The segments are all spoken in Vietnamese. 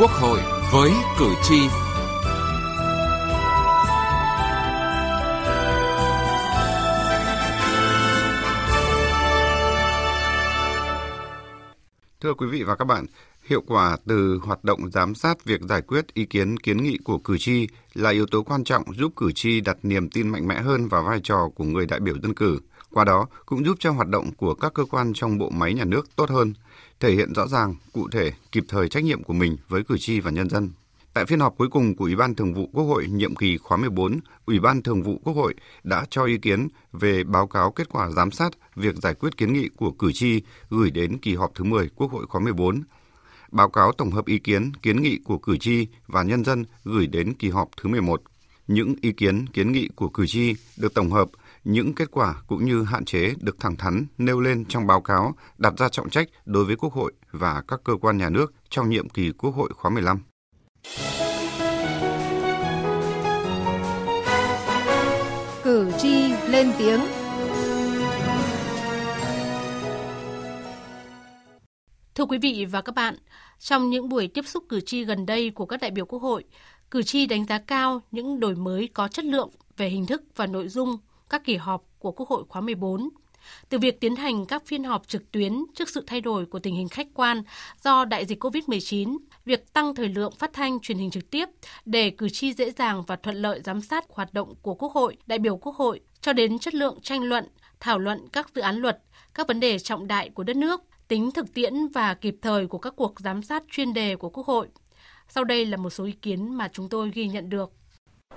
Quốc hội với cử tri. Thưa quý vị và các bạn, hiệu quả từ hoạt động giám sát việc giải quyết ý kiến kiến nghị của cử tri là yếu tố quan trọng giúp cử tri đặt niềm tin mạnh mẽ hơn vào vai trò của người đại biểu dân cử. Qua đó cũng giúp cho hoạt động của các cơ quan trong bộ máy nhà nước tốt hơn, thể hiện rõ ràng, cụ thể, kịp thời trách nhiệm của mình với cử tri và nhân dân. Tại phiên họp cuối cùng của Ủy ban Thường vụ Quốc hội nhiệm kỳ khóa 14, Ủy ban Thường vụ Quốc hội đã cho ý kiến về báo cáo kết quả giám sát việc giải quyết kiến nghị của cử tri gửi đến kỳ họp thứ 10 Quốc hội khóa 14, báo cáo tổng hợp ý kiến, kiến nghị của cử tri và nhân dân gửi đến kỳ họp thứ 11. Những ý kiến, kiến nghị của cử tri được tổng hợp, những kết quả cũng như hạn chế được thẳng thắn nêu lên trong báo cáo, đặt ra trọng trách đối với Quốc hội và các cơ quan nhà nước trong nhiệm kỳ Quốc hội khóa 15. Cử tri lên tiếng. Thưa quý vị và các bạn, trong những buổi tiếp xúc cử tri gần đây của các đại biểu Quốc hội, cử tri đánh giá cao những đổi mới có chất lượng về hình thức và nội dung các kỳ họp của Quốc hội khóa 14. Từ việc tiến hành các phiên họp trực tuyến trước sự thay đổi của tình hình khách quan do đại dịch COVID-19, việc tăng thời lượng phát thanh truyền hình trực tiếp để cử tri dễ dàng và thuận lợi giám sát hoạt động của Quốc hội, đại biểu Quốc hội, cho đến chất lượng tranh luận, thảo luận các dự án luật, các vấn đề trọng đại của đất nước, tính thực tiễn và kịp thời của các cuộc giám sát chuyên đề của Quốc hội. Sau đây là một số ý kiến mà chúng tôi ghi nhận được.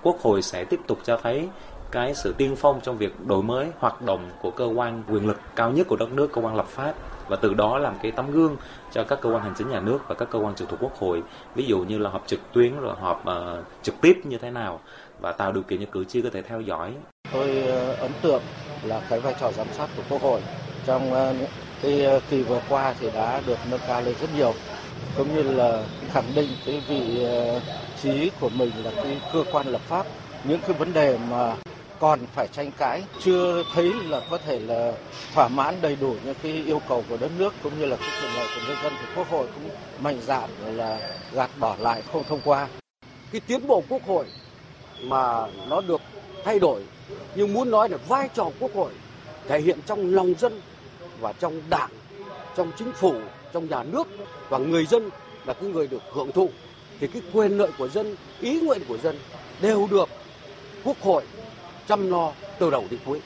Quốc hội sẽ tiếp tục cho thấy cái sự tiên phong trong việc đổi mới hoạt động của cơ quan quyền lực cao nhất của đất nước, cơ quan lập pháp, và từ đó làm cái tấm gương cho các cơ quan hành chính nhà nước và các cơ quan trực thuộc Quốc hội, ví dụ như là họp trực tuyến rồi họp trực tiếp như thế nào, và tạo điều kiện cho cử tri có thể theo dõi. Tôi ấn tượng là cái vai trò giám sát của Quốc hội trong cái kỳ vừa qua thì đã được nâng cao lên rất nhiều, cũng như là khẳng định cái vị trí của mình là cái cơ quan lập pháp. Những cái vấn đề mà còn phải tranh cãi, chưa thấy là có thể là thỏa mãn đầy đủ những cái yêu cầu của đất nước cũng như là cái quyền lợi của nhân dân, thì Quốc hội cũng mạnh dạn là gạt bỏ lại, không thông qua. Cái tiến bộ Quốc hội mà nó được thay đổi, nhưng muốn nói là vai trò Quốc hội thể hiện trong lòng dân và trong Đảng, trong chính phủ, trong nhà nước, và người dân là cái người được hưởng thụ, thì cái quyền lợi của dân, ý nguyện của dân đều được Quốc hội chăm lo từ đầu đến cuối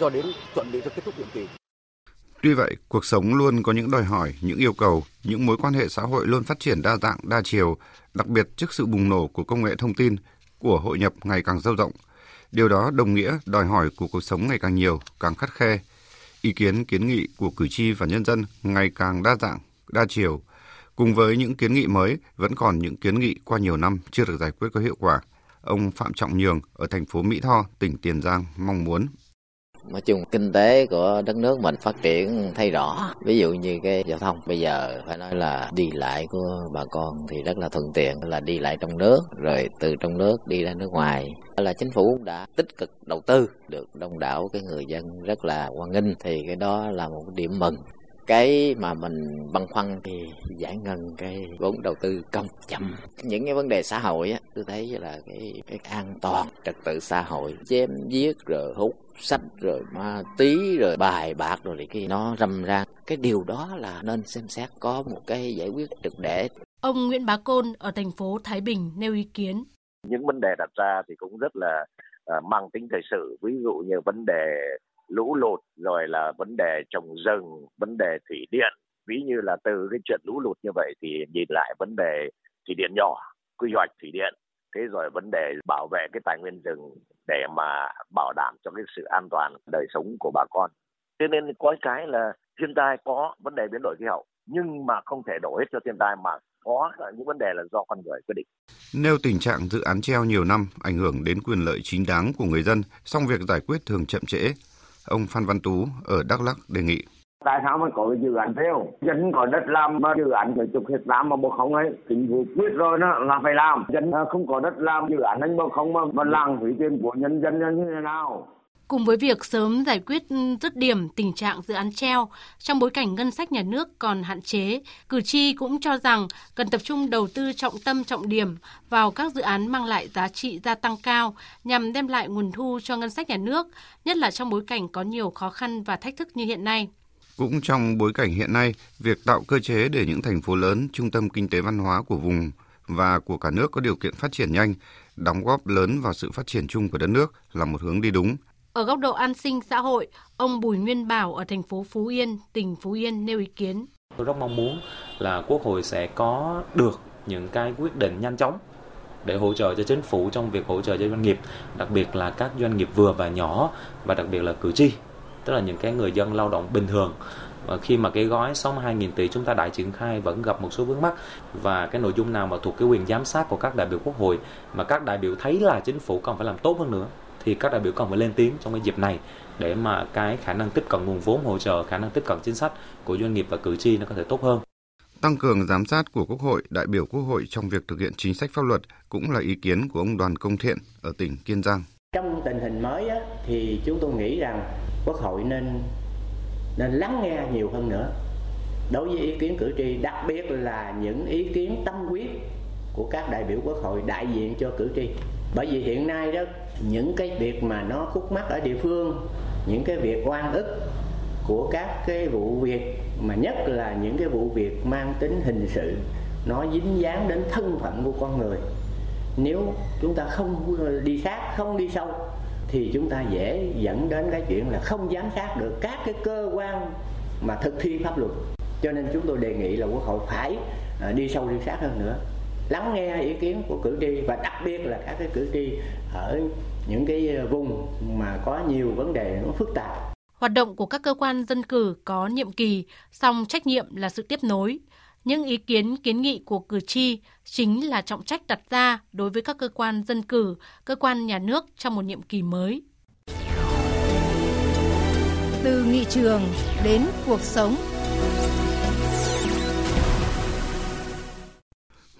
cho đến chuẩn bị cho kết thúc nhiệm kỳ. Tuy vậy, cuộc sống luôn có những đòi hỏi, những yêu cầu, những mối quan hệ xã hội luôn phát triển đa dạng, đa chiều, đặc biệt trước sự bùng nổ của công nghệ thông tin, của hội nhập ngày càng sâu rộng. Điều đó đồng nghĩa đòi hỏi của cuộc sống ngày càng nhiều, càng khắt khe. Ý kiến, kiến nghị của cử tri và nhân dân ngày càng đa dạng, đa chiều. Cùng với những kiến nghị mới, vẫn còn những kiến nghị qua nhiều năm chưa được giải quyết có hiệu quả. Ông Phạm Trọng Nhường ở thành phố Mỹ Tho, tỉnh Tiền Giang mong muốn. Nói chung kinh tế của đất nước mình phát triển thấy rõ. Ví dụ như cái giao thông bây giờ phải nói là đi lại của bà con thì rất là thuận tiện, là đi lại trong nước rồi từ trong nước đi ra nước ngoài. Là chính phủ đã tích cực đầu tư được đông đảo cái người dân rất là hoan nghênh, thì cái đó là một điểm mừng. Cái mà mình băn khoăn thì giải ngân cái vốn đầu tư công chậm. Những cái vấn đề xã hội á, tôi thấy là cái an toàn, trật tự xã hội, chém giết rồi hút sách rồi ma túy rồi bài bạc rồi thì nó râm ran. Cái điều đó là nên xem xét có một cái giải quyết triệt để. Ông Nguyễn Bá Côn ở thành phố Thái Bình nêu ý kiến. Những vấn đề đặt ra thì cũng rất là mang tính thời sự, ví dụ như vấn đề lũ lụt rồi là vấn đề trồng rừng, vấn đề thủy điện. Ví như là từ cái chuyện lũ lụt như vậy thì nhìn lại vấn đề thủy điện nhỏ, quy hoạch thủy điện, thế rồi vấn đề bảo vệ cái tài nguyên rừng để mà bảo đảm cho cái sự an toàn đời sống của bà con. Cho nên có cái là thiên tai, có vấn đề biến đổi khí hậu, nhưng mà không thể đổ hết cho thiên tai, mà có những vấn đề là do con người quyết định. Nêu tình trạng dự án treo nhiều năm ảnh hưởng đến quyền lợi chính đáng của người dân, song việc giải quyết thường chậm trễ. Ông Phan Văn Tú ở Đắk Lắk đề nghị. Tại sao mà có dự án treo? Dân có đất làm mà dự án phải chục hectare mà bộ không ấy. Chính phủ quyết rồi đó là phải làm. Dân không có đất làm dự án anh bộ không mà làm hủy tiền của nhân dân như thế nào? Cùng với việc sớm giải quyết dứt điểm tình trạng dự án treo, trong bối cảnh ngân sách nhà nước còn hạn chế, cử tri cũng cho rằng cần tập trung đầu tư trọng tâm trọng điểm vào các dự án mang lại giá trị gia tăng cao nhằm đem lại nguồn thu cho ngân sách nhà nước, nhất là trong bối cảnh có nhiều khó khăn và thách thức như hiện nay. Cũng trong bối cảnh hiện nay, việc tạo cơ chế để những thành phố lớn, trung tâm kinh tế văn hóa của vùng và của cả nước có điều kiện phát triển nhanh, đóng góp lớn vào sự phát triển chung của đất nước là một hướng đi đúng. Ở góc độ an sinh xã hội, ông Bùi Nguyên Bảo ở thành phố Phú Yên, tỉnh Phú Yên nêu ý kiến. Tôi rất mong muốn là Quốc hội sẽ có được những cái quyết định nhanh chóng để hỗ trợ cho chính phủ trong việc hỗ trợ cho doanh nghiệp, đặc biệt là các doanh nghiệp vừa và nhỏ và đặc biệt là cử tri, tức là những cái người dân lao động bình thường. Và khi mà cái gói 62.000 tỷ chúng ta đã triển khai vẫn gặp một số vướng mắc, và cái nội dung nào mà thuộc cái quyền giám sát của các đại biểu Quốc hội mà các đại biểu thấy là chính phủ còn phải làm tốt hơn nữa, thì các đại biểu cần phải lên tiếng trong cái dịp này để mà cái khả năng tiếp cận nguồn vốn hỗ trợ, khả năng tiếp cận chính sách của doanh nghiệp và cử tri nó có thể tốt hơn. Tăng cường giám sát của Quốc hội, đại biểu Quốc hội trong việc thực hiện chính sách pháp luật cũng là ý kiến của ông Đoàn Công Thiện ở tỉnh Kiên Giang. Trong tình hình mới á, thì chúng tôi nghĩ rằng Quốc hội nên lắng nghe nhiều hơn nữa đối với ý kiến cử tri, đặc biệt là những ý kiến tâm huyết của các đại biểu Quốc hội đại diện cho cử tri. Bởi vì hiện nay đó, những cái việc mà nó khúc mắc ở địa phương, những cái việc oan ức của các cái vụ việc, mà nhất là những cái vụ việc mang tính hình sự, nó dính dáng đến thân phận của con người. Nếu chúng ta không đi sát, không đi sâu thì chúng ta dễ dẫn đến cái chuyện là không giám sát được các cái cơ quan mà thực thi pháp luật. Cho nên chúng tôi đề nghị là Quốc hội phải đi sâu đi sát hơn nữa, lắng nghe ý kiến của cử tri, và đặc biệt là các cái cử tri ở những cái vùng mà có nhiều vấn đề nó phức tạp. Hoạt động của các cơ quan dân cử có nhiệm kỳ, song trách nhiệm là sự tiếp nối. Những ý kiến kiến nghị của cử tri chính là trọng trách đặt ra đối với các cơ quan dân cử, cơ quan nhà nước trong một nhiệm kỳ mới. Từ nghị trường đến cuộc sống.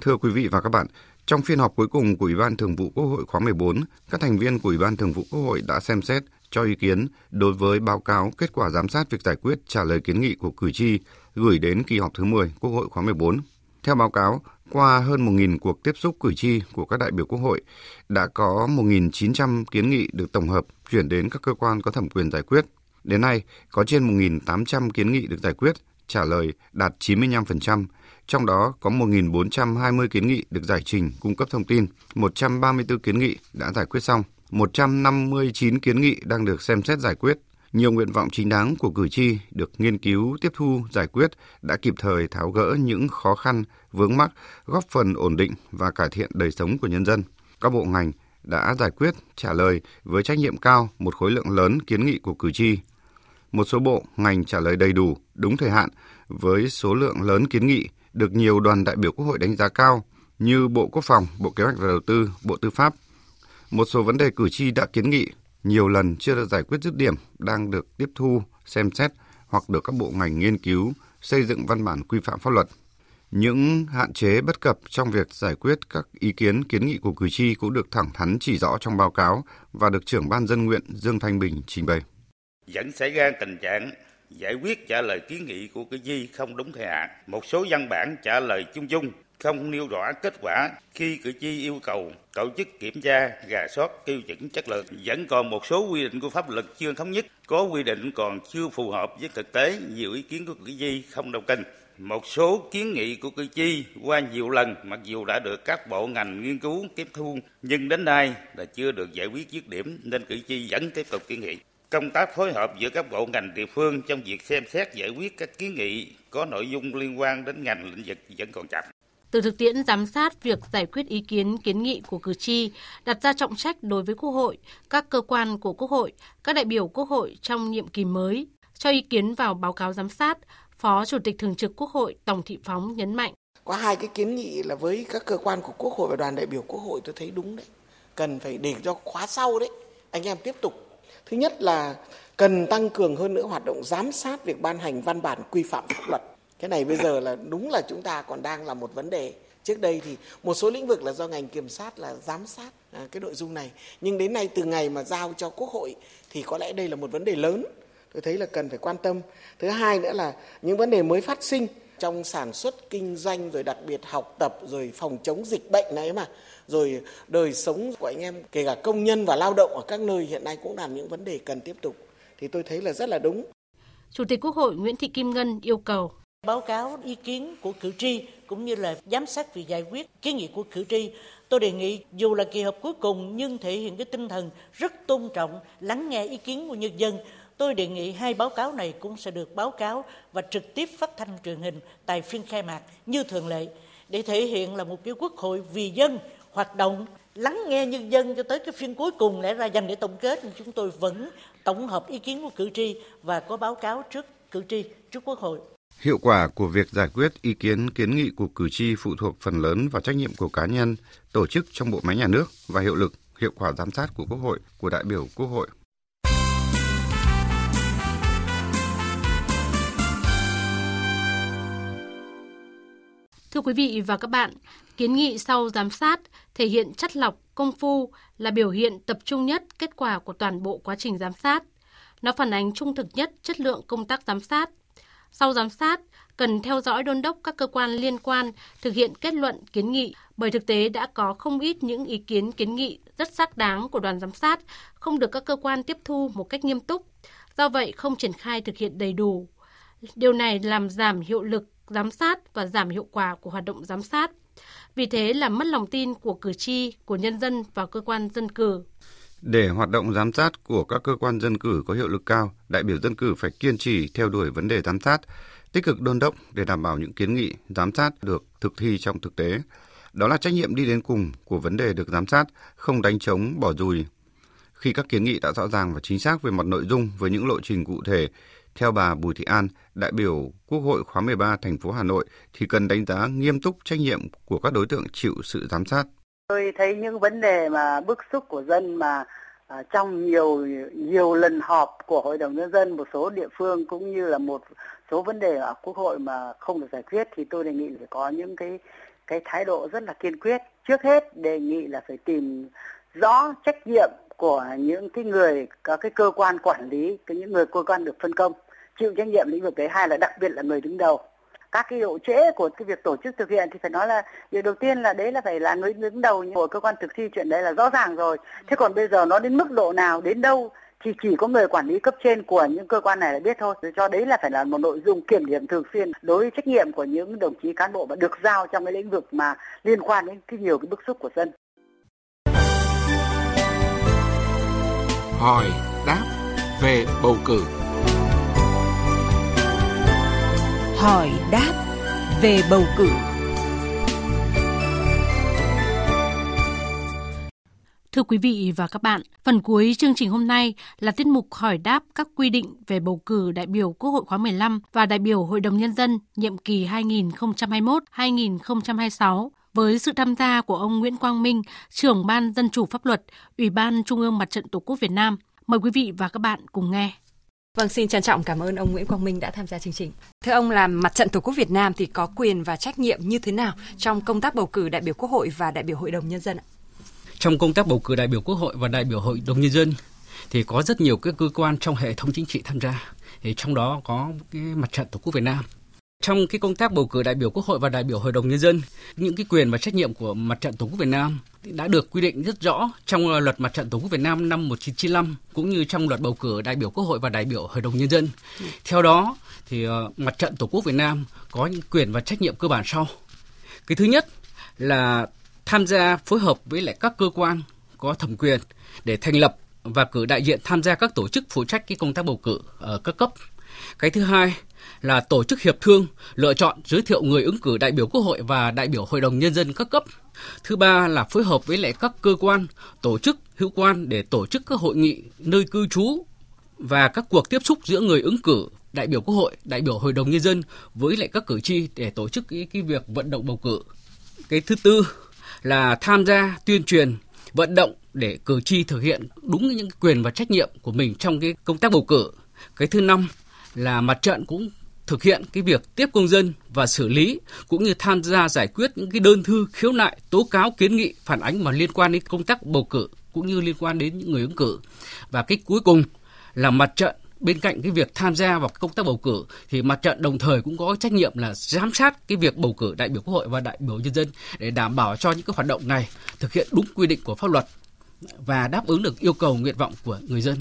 Thưa quý vị và các bạn, trong phiên họp cuối cùng của Ủy ban Thường vụ Quốc hội khóa 14, các thành viên của Ủy ban Thường vụ Quốc hội đã xem xét, cho ý kiến đối với báo cáo kết quả giám sát việc giải quyết trả lời kiến nghị của cử tri gửi đến kỳ họp thứ 10 Quốc hội khóa 14. Theo báo cáo, qua hơn 1.000 cuộc tiếp xúc cử tri của các đại biểu Quốc hội, đã có 1.900 kiến nghị được tổng hợp chuyển đến các cơ quan có thẩm quyền giải quyết. Đến nay, có trên 1.800 kiến nghị được giải quyết, trả lời đạt 95%, trong đó có 1.420 kiến nghị được giải trình, cung cấp thông tin, 134 kiến nghị đã giải quyết xong, 159 kiến nghị đang được xem xét giải quyết. Nhiều nguyện vọng chính đáng của cử tri được nghiên cứu, tiếp thu, giải quyết, đã kịp thời tháo gỡ những khó khăn, vướng mắc, góp phần ổn định và cải thiện đời sống của nhân dân. Các bộ ngành đã giải quyết, trả lời với trách nhiệm cao một khối lượng lớn kiến nghị của cử tri. Một số bộ ngành trả lời đầy đủ, đúng thời hạn với số lượng lớn kiến nghị được nhiều đoàn đại biểu Quốc hội đánh giá cao như Bộ Quốc phòng, Bộ Kế hoạch và Đầu tư, Bộ Tư pháp. Một số vấn đề cử tri đã kiến nghị nhiều lần chưa được giải quyết dứt điểm đang được tiếp thu, xem xét hoặc được các bộ ngành nghiên cứu, xây dựng văn bản quy phạm pháp luật. Những hạn chế bất cập trong việc giải quyết các ý kiến kiến nghị của cử tri cũng được thẳng thắn chỉ rõ trong báo cáo và được trưởng ban dân nguyện Dương Thanh Bình trình bày. Vẫn xảy ra tình trạng giải quyết trả lời kiến nghị của cử tri không đúng thời hạn. Một số văn bản trả lời chung chung, không nêu rõ kết quả khi cử tri yêu cầu tổ chức kiểm tra, rà soát, tiêu chuẩn chất lượng. Vẫn còn một số quy định của pháp luật chưa thống nhất, có quy định còn chưa phù hợp với thực tế, nhiều ý kiến của cử tri không đồng tình. Một số kiến nghị của cử tri qua nhiều lần mặc dù đã được các bộ ngành nghiên cứu, tiếp thu, nhưng đến nay là chưa được giải quyết dứt điểm nên cử tri vẫn tiếp tục kiến nghị. Công tác phối hợp giữa các bộ ngành địa phương trong việc xem xét giải quyết các kiến nghị có nội dung liên quan đến ngành lĩnh vực vẫn còn chậm. Từ thực tiễn giám sát việc giải quyết ý kiến kiến nghị của cử tri, đặt ra trọng trách đối với Quốc hội, các cơ quan của Quốc hội, các đại biểu Quốc hội trong nhiệm kỳ mới, cho ý kiến vào báo cáo giám sát, Phó Chủ tịch Thường trực Quốc hội Tòng Thị Phóng nhấn mạnh. Có hai cái kiến nghị là với các cơ quan của Quốc hội và đoàn đại biểu Quốc hội tôi thấy đúng đấy. Cần phải để cho khóa sau đấy, anh em tiếp tục. Thứ nhất là cần tăng cường hơn nữa hoạt động giám sát việc ban hành văn bản quy phạm pháp luật. Cái này bây giờ là đúng là chúng ta còn đang là một vấn đề. Trước đây thì một số lĩnh vực là do ngành kiểm sát là giám sát, cái nội dung này. Nhưng đến nay từ ngày mà giao cho Quốc hội thì có lẽ đây là một vấn đề lớn, tôi thấy là cần phải quan tâm. Thứ hai nữa là những vấn đề mới phát sinh trong sản xuất, kinh doanh, rồi đặc biệt học tập, rồi phòng chống dịch bệnh này mà, rồi đời sống của anh em, kể cả công nhân và lao động ở các nơi hiện nay cũng là những vấn đề cần tiếp tục. Thì tôi thấy là rất là đúng. Chủ tịch Quốc hội Nguyễn Thị Kim Ngân yêu cầu báo cáo ý kiến của cử tri cũng như là giám sát việc giải quyết kiến nghị của cử tri. Tôi đề nghị dù là kỳ họp cuối cùng nhưng thể hiện cái tinh thần rất tôn trọng, lắng nghe ý kiến của nhân dân. Tôi đề nghị hai báo cáo này cũng sẽ được báo cáo và trực tiếp phát thanh truyền hình tại phiên khai mạc như thường lệ để thể hiện là một cái Quốc hội vì dân hoạt động, lắng nghe nhân dân cho tới cái phiên cuối cùng lẽ ra dành để tổng kết, nhưng chúng tôi vẫn tổng hợp ý kiến của cử tri và có báo cáo trước cử tri, trước Quốc hội. Hiệu quả của việc giải quyết ý kiến kiến nghị của cử tri phụ thuộc phần lớn vào trách nhiệm của cá nhân, tổ chức trong bộ máy nhà nước và hiệu lực, hiệu quả giám sát của Quốc hội, của đại biểu Quốc hội. Thưa quý vị và các bạn, kiến nghị sau giám sát thể hiện chất lọc, công phu là biểu hiện tập trung nhất kết quả của toàn bộ quá trình giám sát. Nó phản ánh trung thực nhất chất lượng công tác giám sát. Sau giám sát, cần theo dõi đôn đốc các cơ quan liên quan thực hiện kết luận kiến nghị, bởi thực tế đã có không ít những ý kiến kiến nghị rất xác đáng của đoàn giám sát không được các cơ quan tiếp thu một cách nghiêm túc, do vậy không triển khai thực hiện đầy đủ. Điều này làm giảm hiệu lực giám sát và giảm hiệu quả của hoạt động giám sát. Vì thế làm mất lòng tin của cử tri, của nhân dân vào cơ quan dân cử. Để hoạt động giám sát của các cơ quan dân cử có hiệu lực cao, đại biểu dân cử phải kiên trì theo đuổi vấn đề giám sát, tích cực đôn đốc để đảm bảo những kiến nghị giám sát được thực thi trong thực tế. Đó là trách nhiệm đi đến cùng của vấn đề được giám sát, không đánh trống bỏ dùi. Khi các kiến nghị đã rõ ràng và chính xác về mặt nội dung với những lộ trình cụ thể, theo bà Bùi Thị An, đại biểu Quốc hội khóa 13 thành phố Hà Nội, thì cần đánh giá nghiêm túc trách nhiệm của các đối tượng chịu sự giám sát. Tôi thấy những vấn đề mà bức xúc của dân mà trong nhiều lần họp của Hội đồng Nhân dân một số địa phương cũng như là một số vấn đề ở Quốc hội mà không được giải quyết, thì tôi đề nghị phải có những cái thái độ rất là kiên quyết. Trước hết đề nghị là phải tìm rõ trách nhiệm của những cái người, các cái cơ quan quản lý, những người cơ quan được phân công chịu trách nhiệm lĩnh vực đấy. Hai là đặc biệt là người đứng đầu. Các cái độ trễ của cái việc tổ chức thực hiện thì phải nói là điều đầu tiên là đấy là phải là người đứng đầu của cơ quan thực thi, chuyện đấy là rõ ràng rồi. Thế còn bây giờ nó đến mức độ nào, đến đâu thì chỉ có người quản lý cấp trên của những cơ quan này là biết thôi. Cho đấy là phải là một nội dung kiểm điểm thường xuyên đối với trách nhiệm của những đồng chí cán bộ mà được giao trong cái lĩnh vực mà liên quan đến cái nhiều cái bức xúc của dân. Hỏi đáp về bầu cử. Hỏi đáp về bầu cử. Thưa quý vị và các bạn, phần cuối chương trình hôm nay là tiết mục hỏi đáp các quy định về bầu cử đại biểu Quốc hội khóa 15 và đại biểu Hội đồng Nhân dân nhiệm kỳ 2021-2026. Với sự tham gia của ông Nguyễn Quang Minh, trưởng Ban Dân chủ Pháp luật, Ủy ban Trung ương Mặt trận Tổ quốc Việt Nam. Mời quý vị và các bạn cùng nghe. Vâng, xin trân trọng cảm ơn ông Nguyễn Quang Minh đã tham gia chương trình. Thưa ông, là Mặt trận Tổ quốc Việt Nam thì có quyền và trách nhiệm như thế nào trong công tác bầu cử đại biểu Quốc hội và đại biểu Hội đồng Nhân dân ạ? Trong công tác bầu cử đại biểu Quốc hội và đại biểu Hội đồng Nhân dân thì có rất nhiều các cơ quan trong hệ thống chính trị tham gia. Thì trong đó có cái Mặt trận Tổ quốc Việt Nam. Trong cái công tác bầu cử đại biểu Quốc hội và đại biểu Hội đồng Nhân dân, những cái quyền và trách nhiệm của Mặt trận Tổ quốc Việt Nam đã được quy định rất rõ trong Luật Mặt trận Tổ quốc Việt Nam năm 1995 cũng như trong Luật bầu cử đại biểu Quốc hội và đại biểu Hội đồng Nhân dân. Theo đó thì Mặt trận Tổ quốc Việt Nam có những quyền và trách nhiệm cơ bản sau. Cái thứ nhất là tham gia phối hợp với lại các cơ quan có thẩm quyền để thành lập và cử đại diện tham gia các tổ chức phụ trách cái công tác bầu cử ở các cấp. Cái thứ hai là tổ chức hiệp thương, lựa chọn, giới thiệu người ứng cử đại biểu Quốc hội và đại biểu Hội đồng Nhân dân các cấp. Thứ ba là phối hợp với lại các cơ quan, tổ chức hữu quan để tổ chức các hội nghị nơi cư trú và các cuộc tiếp xúc giữa người ứng cử đại biểu Quốc hội, đại biểu Hội đồng Nhân dân với lại các cử tri để tổ chức cái việc vận động bầu cử. Cái thứ tư là tham gia tuyên truyền, vận động để cử tri thực hiện đúng những quyền và trách nhiệm của mình trong cái công tác bầu cử. Cái thứ năm là mặt trận cũng thực hiện cái việc tiếp công dân và xử lý cũng như tham gia giải quyết những cái đơn thư, khiếu nại, tố cáo, kiến nghị, phản ánh mà liên quan đến công tác bầu cử cũng như liên quan đến những người ứng cử. Và cái cuối cùng là mặt trận bên cạnh cái việc tham gia vào công tác bầu cử thì mặt trận đồng thời cũng có trách nhiệm là giám sát cái việc bầu cử đại biểu Quốc hội và đại biểu nhân dân để đảm bảo cho những cái hoạt động này thực hiện đúng quy định của pháp luật và đáp ứng được yêu cầu nguyện vọng của người dân.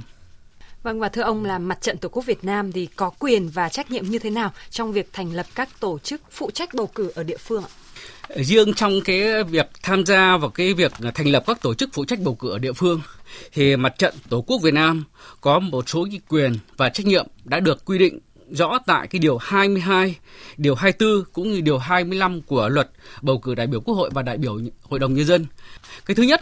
Vâng, và thưa ông là Mặt trận Tổ quốc Việt Nam thì có quyền và trách nhiệm như thế nào trong việc thành lập các tổ chức phụ trách bầu cử ở địa phương ạ? Riêng trong cái việc tham gia vào cái việc thành lập các tổ chức phụ trách bầu cử ở địa phương thì Mặt trận Tổ quốc Việt Nam có một số quyền và trách nhiệm đã được quy định rõ tại cái điều 22, điều 24 cũng như điều 25 của luật bầu cử đại biểu Quốc hội và đại biểu Hội đồng Nhân dân. Cái thứ nhất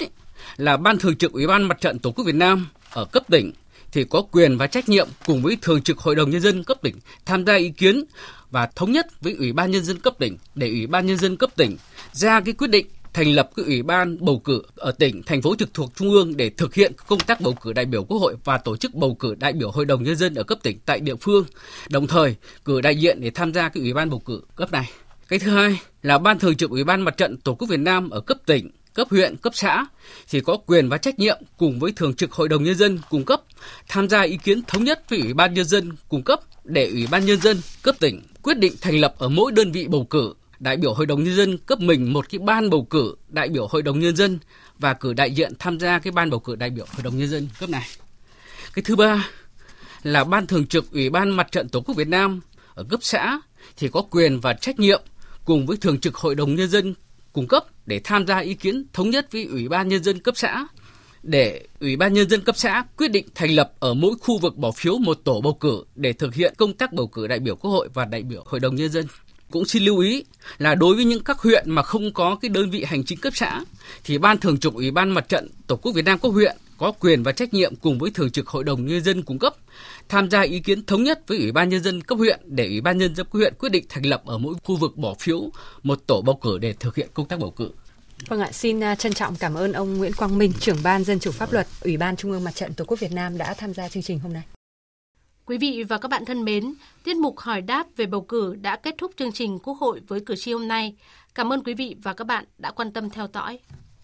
là Ban Thường trực Ủy ban Mặt trận Tổ quốc Việt Nam ở cấp tỉnh thì có quyền và trách nhiệm cùng với Thường trực Hội đồng Nhân dân cấp tỉnh tham gia ý kiến và thống nhất với Ủy ban Nhân dân cấp tỉnh để Ủy ban Nhân dân cấp tỉnh ra cái quyết định thành lập cái Ủy ban bầu cử ở tỉnh, thành phố trực thuộc Trung ương để thực hiện công tác bầu cử đại biểu Quốc hội và tổ chức bầu cử đại biểu Hội đồng Nhân dân ở cấp tỉnh tại địa phương, đồng thời cử đại diện để tham gia cái Ủy ban bầu cử cấp này. Cái thứ hai là Ban Thường trực Ủy ban Mặt trận Tổ quốc Việt Nam ở cấp tỉnh, cấp huyện, cấp xã thì có quyền và trách nhiệm cùng với Thường trực Hội đồng Nhân dân cung cấp tham gia ý kiến thống nhất với Ủy ban Nhân dân cung cấp để Ủy ban Nhân dân cấp tỉnh quyết định thành lập ở mỗi đơn vị bầu cử đại biểu Hội đồng Nhân dân cấp mình một cái ban bầu cử đại biểu Hội đồng Nhân dân và cử đại diện tham gia cái ban bầu cử đại biểu Hội đồng Nhân dân cấp này. Cái thứ ba là Ban Thường trực Ủy ban Mặt trận Tổ quốc Việt Nam ở cấp xã thì có quyền và trách nhiệm cùng với Thường trực Hội đồng Nhân dân cung cấp để tham gia ý kiến thống nhất với Ủy ban Nhân dân cấp xã để Ủy ban Nhân dân cấp xã quyết định thành lập ở mỗi khu vực bỏ phiếu một tổ bầu cử để thực hiện công tác bầu cử đại biểu Quốc hội và đại biểu Hội đồng Nhân dân. Cũng xin lưu ý là đối với những các huyện mà không có cái đơn vị hành chính cấp xã thì Ban Thường trực Ủy ban Mặt trận Tổ quốc Việt Nam cấp huyện có quyền và trách nhiệm cùng với Thường trực Hội đồng Nhân dân cung cấp tham gia ý kiến thống nhất với Ủy ban Nhân dân cấp huyện để Ủy ban Nhân dân cấp huyện quyết định thành lập ở mỗi khu vực bỏ phiếu một tổ bầu cử để thực hiện công tác bầu cử. Vâng ạ, xin trân trọng cảm ơn ông Nguyễn Quang Minh, trưởng Ban Dân chủ Pháp luật, Ủy ban Trung ương Mặt trận Tổ quốc Việt Nam đã tham gia chương trình hôm nay. Quý vị và các bạn thân mến, tiết mục hỏi đáp về bầu cử đã kết thúc chương trình Quốc hội với cử tri hôm nay. Cảm ơn quý vị và các bạn đã quan tâm theo dõi.